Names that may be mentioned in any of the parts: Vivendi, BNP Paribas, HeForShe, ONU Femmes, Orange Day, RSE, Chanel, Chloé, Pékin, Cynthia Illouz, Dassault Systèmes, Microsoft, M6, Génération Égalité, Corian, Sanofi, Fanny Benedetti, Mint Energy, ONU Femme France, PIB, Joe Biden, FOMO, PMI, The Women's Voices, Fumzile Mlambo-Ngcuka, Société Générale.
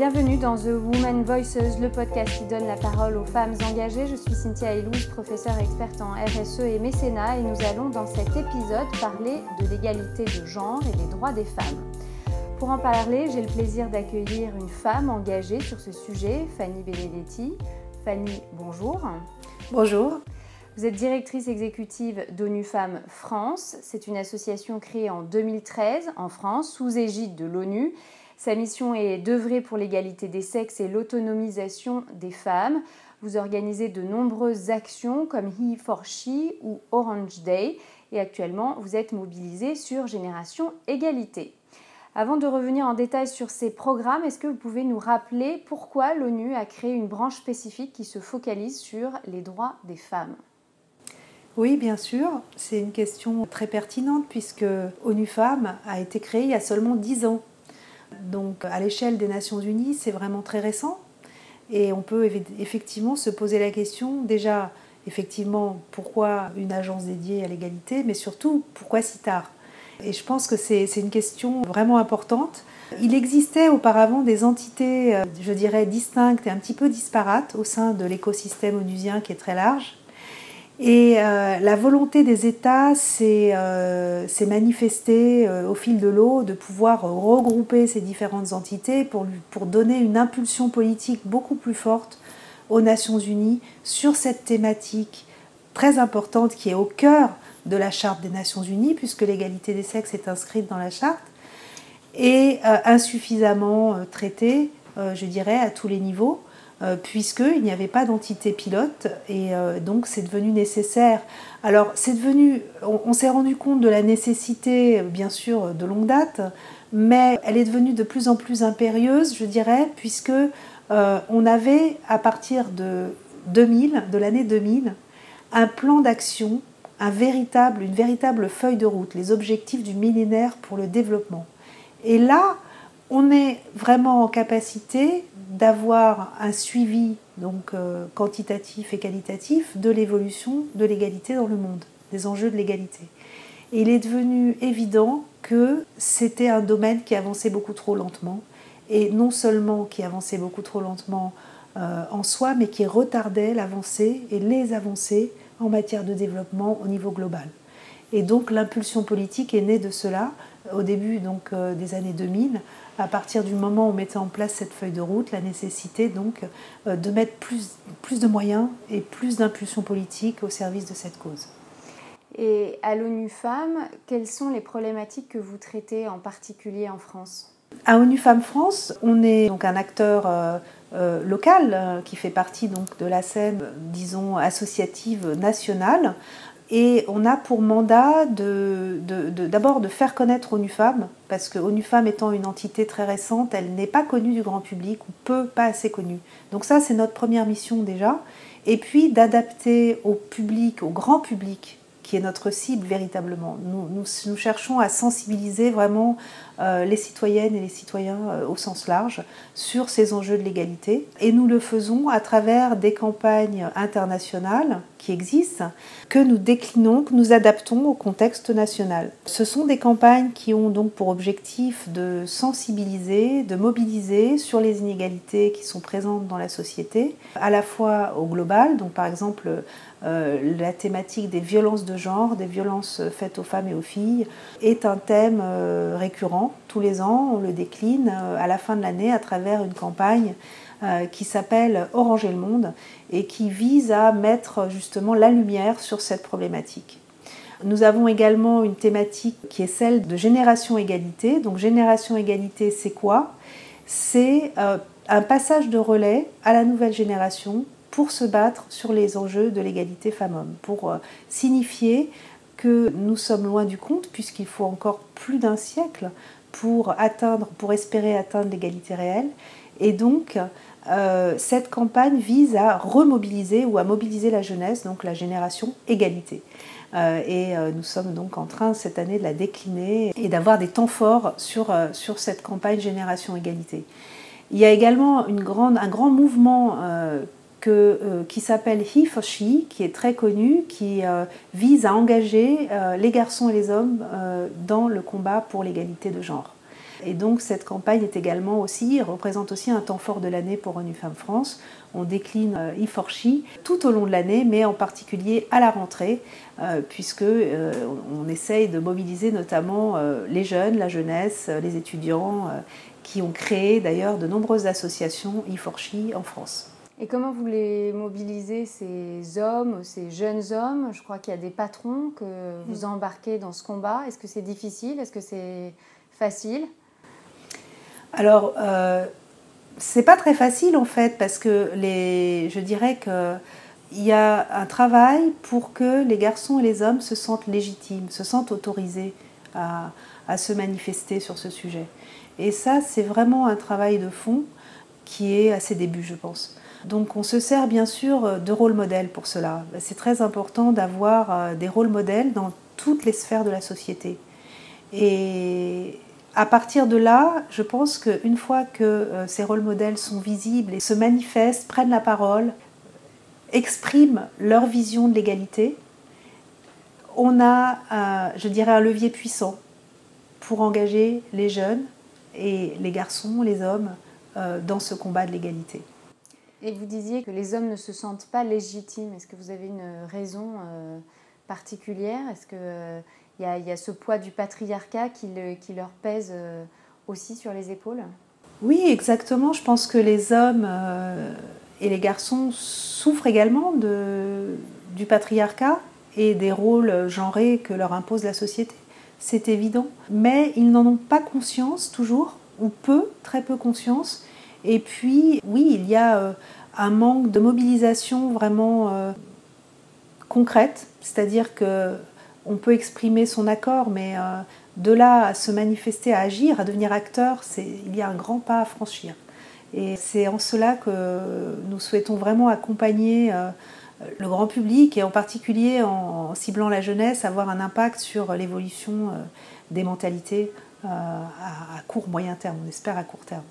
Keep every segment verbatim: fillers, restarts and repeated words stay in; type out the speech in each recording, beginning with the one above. Bienvenue dans The Women's Voices, le podcast qui donne la parole aux femmes engagées. Je suis Cynthia Illouz, professeure experte en R S E et mécénat, et nous allons dans cet épisode parler de l'égalité de genre et des droits des femmes. Pour en parler, j'ai le plaisir d'accueillir une femme engagée sur ce sujet, Fanny Benedetti. Fanny, bonjour. Bonjour. Vous êtes directrice exécutive d'ONU Femmes France. C'est une association créée en deux mille treize en France, sous égide de l'ONU. Sa mission est d'œuvrer pour l'égalité des sexes et l'autonomisation des femmes. Vous organisez de nombreuses actions comme HeForShe ou Orange Day, et actuellement vous êtes mobilisée sur Génération Égalité. Avant de revenir en détail sur ces programmes, est-ce que vous pouvez nous rappeler pourquoi l'ONU a créé une branche spécifique qui se focalise sur les droits des femmes ? Oui, bien sûr. C'est une question très pertinente puisque ONU Femmes a été créée il y a seulement dix ans. Donc à l'échelle des Nations Unies, c'est vraiment très récent et on peut effectivement se poser la question déjà, effectivement, pourquoi une agence dédiée à l'égalité, mais surtout, pourquoi si tard ? Et je pense que c'est, c'est une question vraiment importante. Il existait auparavant des entités, je dirais, distinctes et un petit peu disparates au sein de l'écosystème onusien qui est très large. Et euh, la volonté des États s'est, euh, s'est manifestée euh, au fil de l'eau de pouvoir regrouper ces différentes entités pour, pour donner une impulsion politique beaucoup plus forte aux Nations Unies sur cette thématique très importante qui est au cœur de la Charte des Nations Unies, puisque l'égalité des sexes est inscrite dans la Charte, et euh, insuffisamment euh, traitée, euh, je dirais, à tous les niveaux. Puisqu'il n'y avait pas d'entité pilote et donc c'est devenu nécessaire. Alors c'est devenu, on, on s'est rendu compte de la nécessité bien sûr de longue date, mais elle est devenue de plus en plus impérieuse, je dirais, puisque euh, on avait à partir de deux mille, de l'année deux mille, un plan d'action, un véritable, une véritable feuille de route, les objectifs du millénaire pour le développement. Et là, on est vraiment en capacité d'avoir un suivi donc, euh, quantitatif et qualitatif de l'évolution de l'égalité dans le monde, des enjeux de l'égalité. Et il est devenu évident que c'était un domaine qui avançait beaucoup trop lentement, et non seulement qui avançait beaucoup trop lentement euh, en soi, mais qui retardait l'avancée et les avancées en matière de développement au niveau global. Et donc l'impulsion politique est née de cela, au début donc, euh, des années deux mille, à partir du moment où on mettait en place cette feuille de route, la nécessité donc euh, de mettre plus, plus de moyens et plus d'impulsion politique au service de cette cause. Et à l'ONU Femmes, quelles sont les problématiques que vous traitez en particulier en France ? À ONU Femmes France, on est donc un acteur euh, euh, local euh, qui fait partie donc, de la scène, disons, associative nationale. Et on a pour mandat de, de, de, d'abord de faire connaître ONU Femmes, parce que ONU Femmes étant une entité très récente, elle n'est pas connue du grand public, ou peu, pas assez connue. Donc ça, c'est notre première mission déjà. Et puis d'adapter au public, au grand public, qui est notre cible véritablement. Nous, nous, nous cherchons à sensibiliser vraiment euh, les citoyennes et les citoyens euh, au sens large sur ces enjeux de l'égalité. Et nous le faisons à travers des campagnes internationales qui existent, que nous déclinons, que nous adaptons au contexte national. Ce sont des campagnes qui ont donc pour objectif de sensibiliser, de mobiliser sur les inégalités qui sont présentes dans la société, à la fois au global, donc par exemple euh, la thématique des violences de genre, des violences faites aux femmes et aux filles, est un thème euh, récurrent. Tous les ans, on le décline euh, à la fin de l'année à travers une campagne qui s'appelle « Orange et le monde » et qui vise à mettre justement la lumière sur cette problématique. Nous avons également une thématique qui est celle de Génération Égalité. Donc Génération Égalité, c'est quoi ? C'est un passage de relais à la nouvelle génération pour se battre sur les enjeux de l'égalité femmes-hommes, pour signifier que nous sommes loin du compte puisqu'il faut encore plus d'un siècle pour atteindre, pour espérer atteindre l'égalité réelle. Et donc, euh, cette campagne vise à remobiliser ou à mobiliser la jeunesse, donc la génération égalité. Euh, et euh, nous sommes donc en train cette année de la décliner et d'avoir des temps forts sur, euh, sur cette campagne Génération Égalité. Il y a également une grande, un grand mouvement euh, que, euh, qui s'appelle HeForShe, qui est très connu, qui euh, vise à engager euh, les garçons et les hommes euh, dans le combat pour l'égalité de genre. Et donc cette campagne est également aussi, représente aussi un temps fort de l'année pour ONU Femmes France. On décline euh, HeForShe tout au long de l'année, mais en particulier à la rentrée, euh, puisque euh, on essaye de mobiliser notamment euh, les jeunes, la jeunesse, les étudiants, euh, qui ont créé d'ailleurs de nombreuses associations HeForShe en France. Et comment vous les mobilisez, ces hommes, ces jeunes hommes? Je crois qu'il y a des patrons que vous embarquez dans ce combat. Est-ce que c'est difficile? Est-ce que c'est facile? Alors, euh, c'est pas très facile en fait, parce que les, je dirais qu'il y a un travail pour que les garçons et les hommes se sentent légitimes, se sentent autorisés à, à se manifester sur ce sujet. Et ça, c'est vraiment un travail de fond qui est à ses débuts, je pense. Donc on se sert bien sûr de rôles modèles pour cela. C'est très important d'avoir des rôles modèles dans toutes les sphères de la société. Et à partir de là, je pense qu'une fois que ces rôles modèles sont visibles et se manifestent, prennent la parole, expriment leur vision de l'égalité, on a, un, je dirais, un levier puissant pour engager les jeunes et les garçons, les hommes, dans ce combat de l'égalité. Et vous disiez que les hommes ne se sentent pas légitimes. Est-ce que vous avez une raison euh, particulière? Est-ce qu'il euh, y, y a ce poids du patriarcat qui, le, qui leur pèse euh, aussi sur les épaules? Oui, exactement. Je pense que les hommes euh, et les garçons souffrent également de, du patriarcat et des rôles genrés que leur impose la société. C'est évident. Mais ils n'en ont pas conscience toujours, ou peu, très peu conscience. Et puis, oui, il y a euh, un manque de mobilisation vraiment euh, concrète, c'est-à-dire qu'on peut exprimer son accord, mais euh, de là à se manifester, à agir, à devenir acteur, c'est, il y a un grand pas à franchir. Et c'est en cela que nous souhaitons vraiment accompagner euh, le grand public, et en particulier en, en ciblant la jeunesse, avoir un impact sur l'évolution euh, des mentalités euh, à, à court, moyen terme, on espère à court terme.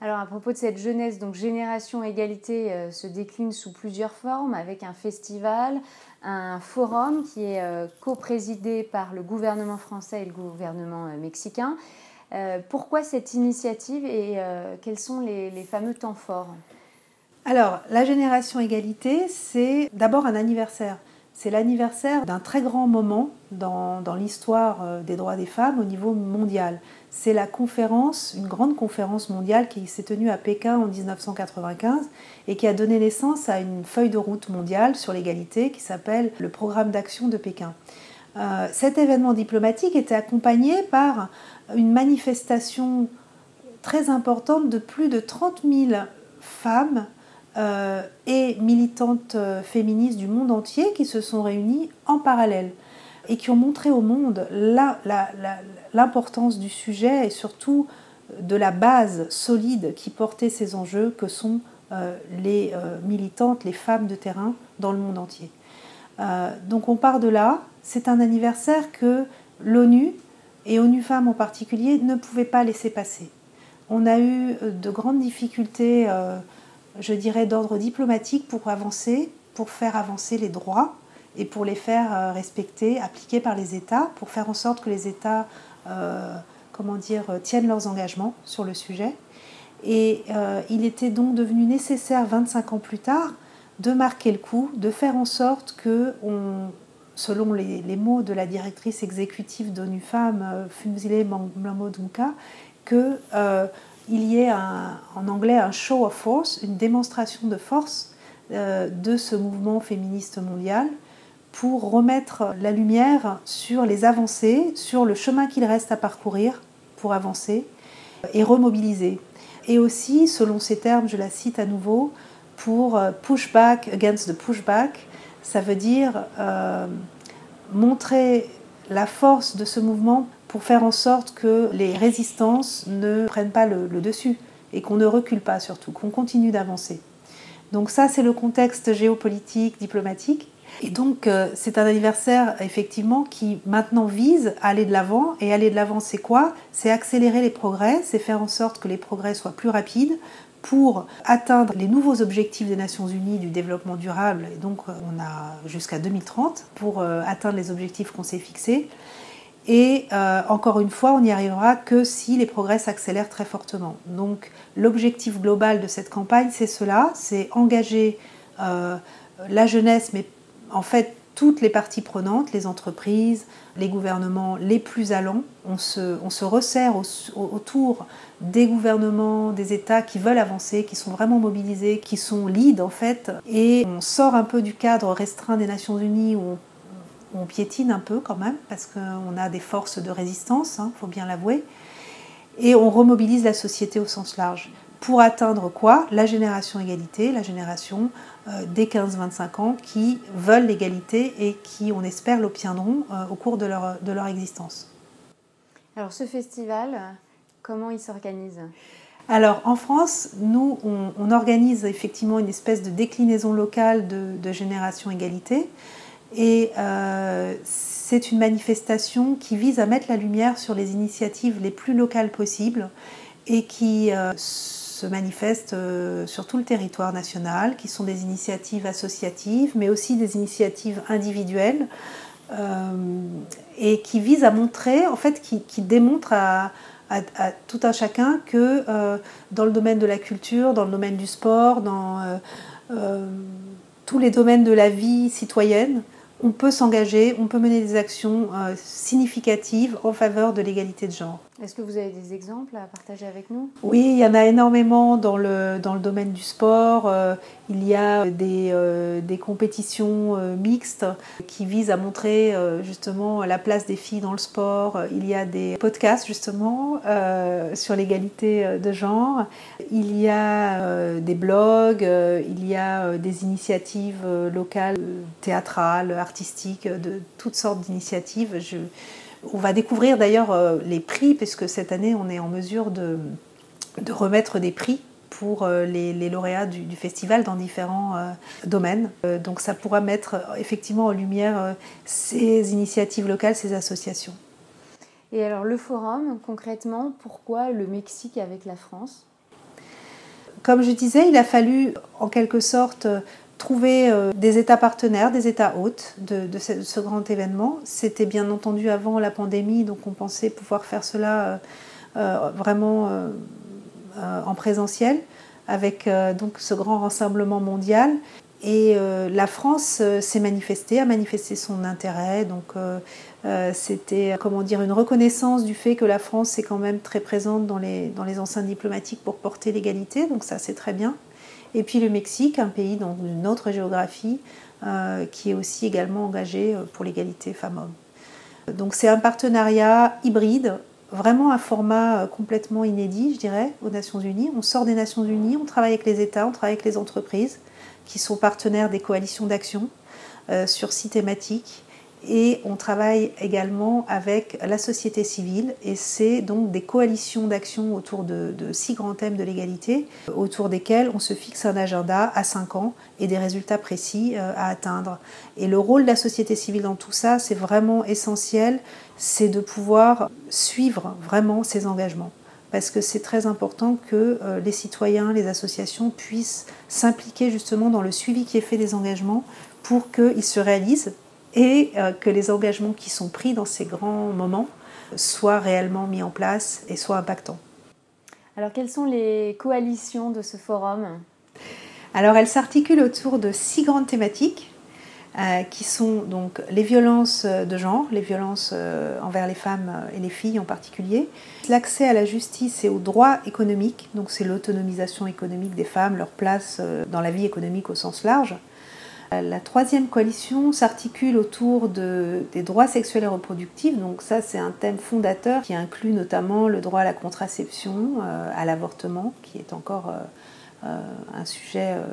Alors à propos de cette jeunesse, donc Génération Égalité euh, se décline sous plusieurs formes, avec un festival, un forum qui est euh, coprésidé par le gouvernement français et le gouvernement euh, mexicain. Euh, pourquoi cette initiative et euh, quels sont les, les fameux temps forts? Alors la Génération Égalité, c'est d'abord un anniversaire. C'est l'anniversaire d'un très grand moment dans, dans l'histoire des droits des femmes au niveau mondial. C'est la conférence, une grande conférence mondiale qui s'est tenue à Pékin en dix-neuf cent quatre-vingt-quinze et qui a donné naissance à une feuille de route mondiale sur l'égalité qui s'appelle le Programme d'action de Pékin. Euh, cet événement diplomatique était accompagné par une manifestation très importante de plus de trente mille femmes euh, et militantes féministes du monde entier qui se sont réunies en parallèle et qui ont montré au monde la, la, la, l'importance du sujet et surtout de la base solide qui portait ces enjeux que sont euh, les euh, militantes, les femmes de terrain dans le monde entier. Euh, donc on part de là, c'est un anniversaire que l'ONU, et ONU Femmes en particulier, ne pouvaient pas laisser passer. On a eu de grandes difficultés, euh, je dirais, d'ordre diplomatique pour avancer, pour faire avancer les droits, et pour les faire respecter, appliquer par les États, pour faire en sorte que les États euh, comment dire, tiennent leurs engagements sur le sujet. Et euh, il était donc devenu nécessaire, vingt-cinq ans plus tard, de marquer le coup, de faire en sorte que, on, selon les, les mots de la directrice exécutive d'ONU Femmes, Fumzile Mlambo-Ngcuka, que euh, il y ait un, en anglais un show of force, une démonstration de force euh, de ce mouvement féministe mondial, pour remettre la lumière sur les avancées, sur le chemin qu'il reste à parcourir pour avancer et remobiliser. Et aussi, selon ces termes, je la cite à nouveau, pour « push back against the pushback », ça veut dire euh, montrer la force de ce mouvement pour faire en sorte que les résistances ne prennent pas le, le dessus et qu'on ne recule pas surtout, qu'on continue d'avancer. Donc ça, c'est le contexte géopolitique, diplomatique. Et donc, euh, c'est un anniversaire, effectivement, qui maintenant vise à aller de l'avant. Et aller de l'avant, c'est quoi? C'est accélérer les progrès, c'est faire en sorte que les progrès soient plus rapides pour atteindre les nouveaux objectifs des Nations Unies du développement durable. Et donc, on a jusqu'à deux mille trente pour euh, atteindre les objectifs qu'on s'est fixés. Et euh, encore une fois, on n'y arrivera que si les progrès s'accélèrent très fortement. Donc l'objectif global de cette campagne, c'est cela, c'est engager euh, la jeunesse, mais en fait toutes les parties prenantes, les entreprises, les gouvernements les plus allants. On se, on se resserre au, au, autour des gouvernements, des États qui veulent avancer, qui sont vraiment mobilisés, qui sont leads en fait. Et on sort un peu du cadre restreint des Nations Unies où on On piétine un peu quand même, parce qu'on a des forces de résistance, il hein, faut bien l'avouer. Et on remobilise la société au sens large. Pour atteindre quoi ? La génération égalité, la génération euh, des quinze vingt-cinq ans qui veulent l'égalité et qui, on espère, l'obtiendront euh, au cours de leur, de leur existence. Alors ce festival, comment il s'organise ? Alors en France, nous, on, on organise effectivement une espèce de déclinaison locale de, de génération égalité. Et euh, c'est une manifestation qui vise à mettre la lumière sur les initiatives les plus locales possibles et qui euh, se manifestent euh, sur tout le territoire national, qui sont des initiatives associatives, mais aussi des initiatives individuelles, euh, et qui visent à montrer, en fait, qui, qui démontrent à... À, à tout un chacun que euh, dans le domaine de la culture, dans le domaine du sport, dans euh, euh, tous les domaines de la vie citoyenne, on peut s'engager, on peut mener des actions euh, significatives en faveur de l'égalité de genre. Est-ce que vous avez des exemples à partager avec nous ? Oui, il y en a énormément dans le, dans le domaine du sport. Euh, il y a des, euh, des compétitions euh, mixtes qui visent à montrer euh, justement la place des filles dans le sport. Il y a des podcasts justement euh, sur l'égalité de genre. Il y a euh, des blogs, euh, il y a euh, des initiatives euh, locales, euh, théâtrales, artistiques, de toutes sortes d'initiatives. Je, On va découvrir d'ailleurs les prix, puisque cette année, on est en mesure de, de remettre des prix pour les, les lauréats du, du festival dans différents euh, domaines. Donc ça pourra mettre effectivement en lumière ces initiatives locales, ces associations. Et alors le forum, concrètement, pourquoi le Mexique avec la France ? Comme je disais, il a fallu en quelque sorte trouver des États partenaires, des États hôtes de, de, ce, de ce grand événement. C'était bien entendu avant la pandémie, donc on pensait pouvoir faire cela euh, vraiment euh, euh, en présentiel, avec euh, donc ce grand rassemblement mondial. Et euh, la France euh, s'est manifestée, a manifesté son intérêt. Donc euh, euh, c'était comment dire, une reconnaissance du fait que la France est quand même très présente dans les, dans les enceintes diplomatiques pour porter l'égalité, donc ça c'est très bien. Et puis le Mexique, un pays dans une autre géographie, euh, qui est aussi également engagé pour l'égalité femmes-hommes. Donc c'est un partenariat hybride, vraiment un format complètement inédit, je dirais, aux Nations Unies. On sort des Nations Unies, on travaille avec les États, on travaille avec les entreprises, qui sont partenaires des coalitions d'action euh, sur six thématiques. Et on travaille également avec la société civile, et c'est donc des coalitions d'action autour de, de six grands thèmes de l'égalité, autour desquels on se fixe un agenda à cinq ans et des résultats précis à atteindre. Et le rôle de la société civile dans tout ça, c'est vraiment essentiel, c'est de pouvoir suivre vraiment ces engagements. Parce que c'est très important que les citoyens, les associations puissent s'impliquer justement dans le suivi qui est fait des engagements pour qu'ils se réalisent, et que les engagements qui sont pris dans ces grands moments soient réellement mis en place et soient impactants. Alors, quelles sont les coalitions de ce forum ? Alors, elles s'articulent autour de six grandes thématiques euh, qui sont donc les violences de genre, les violences euh, envers les femmes et les filles en particulier, l'accès à la justice et aux droits économiques, donc c'est l'autonomisation économique des femmes, leur place euh, dans la vie économique au sens large. La troisième coalition s'articule autour de, des droits sexuels et reproductifs. Donc ça, c'est un thème fondateur qui inclut notamment le droit à la contraception, euh, à l'avortement, qui est encore euh, un sujet euh,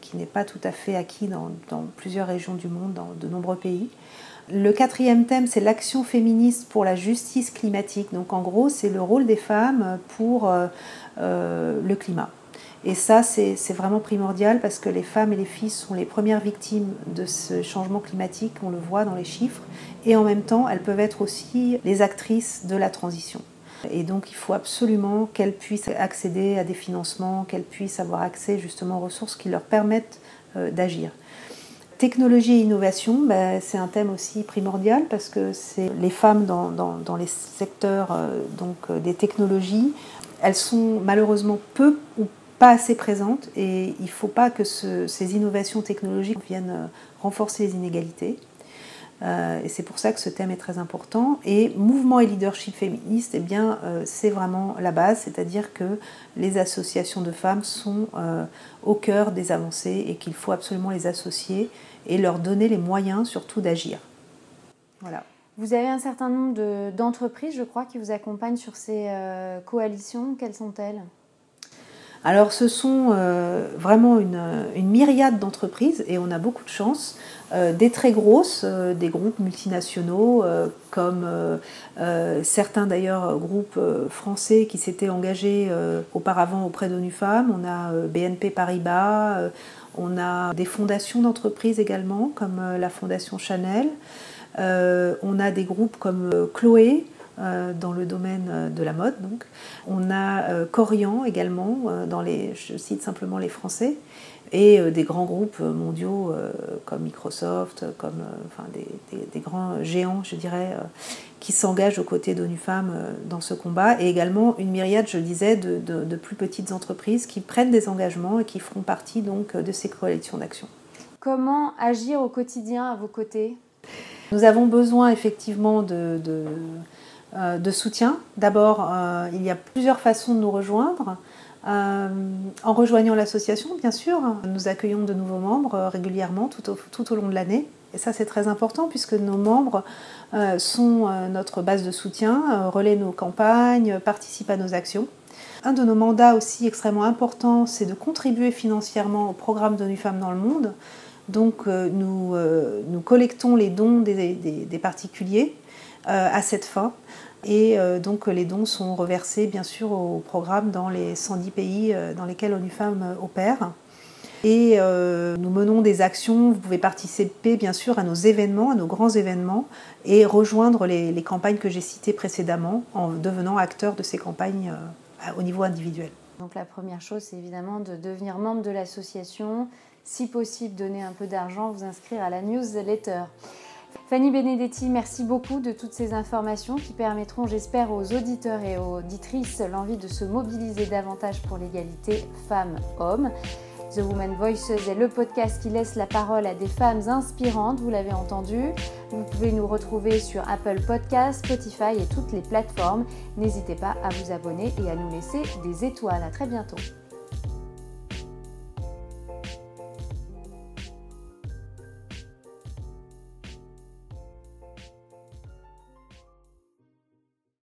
qui n'est pas tout à fait acquis dans, dans plusieurs régions du monde, dans de nombreux pays. Le quatrième thème, c'est l'action féministe pour la justice climatique. Donc en gros, c'est le rôle des femmes pour euh, euh, le climat. Et ça, c'est, c'est vraiment primordial parce que les femmes et les filles sont les premières victimes de ce changement climatique, on le voit dans les chiffres, et en même temps, elles peuvent être aussi les actrices de la transition. Et donc, il faut absolument qu'elles puissent accéder à des financements, qu'elles puissent avoir accès justement aux ressources qui leur permettent euh, d'agir. Technologie et innovation, ben, c'est un thème aussi primordial parce que c'est les femmes dans, dans, dans les secteurs euh, donc, des technologies, elles sont malheureusement peu ou pas assez présentes et il ne faut pas que ce, ces innovations technologiques viennent renforcer les inégalités. Euh, et c'est pour ça que ce thème est très important. Et mouvement et leadership féministe, eh bien, euh, c'est vraiment la base, c'est-à-dire que les associations de femmes sont euh, au cœur des avancées et qu'il faut absolument les associer et leur donner les moyens surtout d'agir. Voilà. Vous avez un certain nombre de, d'entreprises, je crois, qui vous accompagnent sur ces euh, coalitions. Quelles sont-elles ? Alors ce sont euh, vraiment une, une myriade d'entreprises et on a beaucoup de chance, euh, des très grosses, euh, des groupes multinationaux euh, comme euh, euh, certains d'ailleurs groupes euh, français qui s'étaient engagés euh, auparavant auprès d'ONU Femmes, on a euh, B N P Paribas, euh, on a des fondations d'entreprises également comme euh, la fondation Chanel, euh, on a des groupes comme euh, Chloé, Euh, dans le domaine de la mode. Donc. On a euh, Corian également, euh, dans les, je cite simplement les Français, et euh, des grands groupes mondiaux euh, comme Microsoft, comme euh, enfin, des, des, des grands géants, je dirais, euh, qui s'engagent aux côtés d'ONU Femmes euh, dans ce combat, et également une myriade, je disais, de, de, de plus petites entreprises qui prennent des engagements et qui feront partie donc, de ces coalitions d'action. Comment agir au quotidien à vos côtés ? Nous avons besoin effectivement de... de Euh, de soutien. D'abord, euh, il y a plusieurs façons de nous rejoindre. Euh, en rejoignant l'association, bien sûr, nous accueillons de nouveaux membres euh, régulièrement tout au, tout au long de l'année. Et ça, c'est très important puisque nos membres euh, sont euh, notre base de soutien, euh, relaient nos campagnes, euh, participent à nos actions. Un de nos mandats aussi extrêmement important, c'est de contribuer financièrement au programme d'ONU Femmes dans le monde. Donc, euh, nous, euh, nous collectons les dons des, des, des particuliers euh, à cette fin. Et euh, donc les dons sont reversés bien sûr au programme dans les cent dix pays euh, dans lesquels ONU Femmes opère. Et euh, nous menons des actions, vous pouvez participer bien sûr à nos événements, à nos grands événements et rejoindre les, les campagnes que j'ai citées précédemment en devenant acteur de ces campagnes euh, au niveau individuel. Donc la première chose c'est évidemment de devenir membre de l'association, si possible donner un peu d'argent, vous inscrire à la newsletter. Fanny Benedetti, merci beaucoup de toutes ces informations qui permettront, j'espère, aux auditeurs et aux auditrices l'envie de se mobiliser davantage pour l'égalité femmes-hommes. The Women's Voices est le podcast qui laisse la parole à des femmes inspirantes, vous l'avez entendu. Vous pouvez nous retrouver sur Apple Podcasts, Spotify et toutes les plateformes. N'hésitez pas à vous abonner et à nous laisser des étoiles. À très bientôt.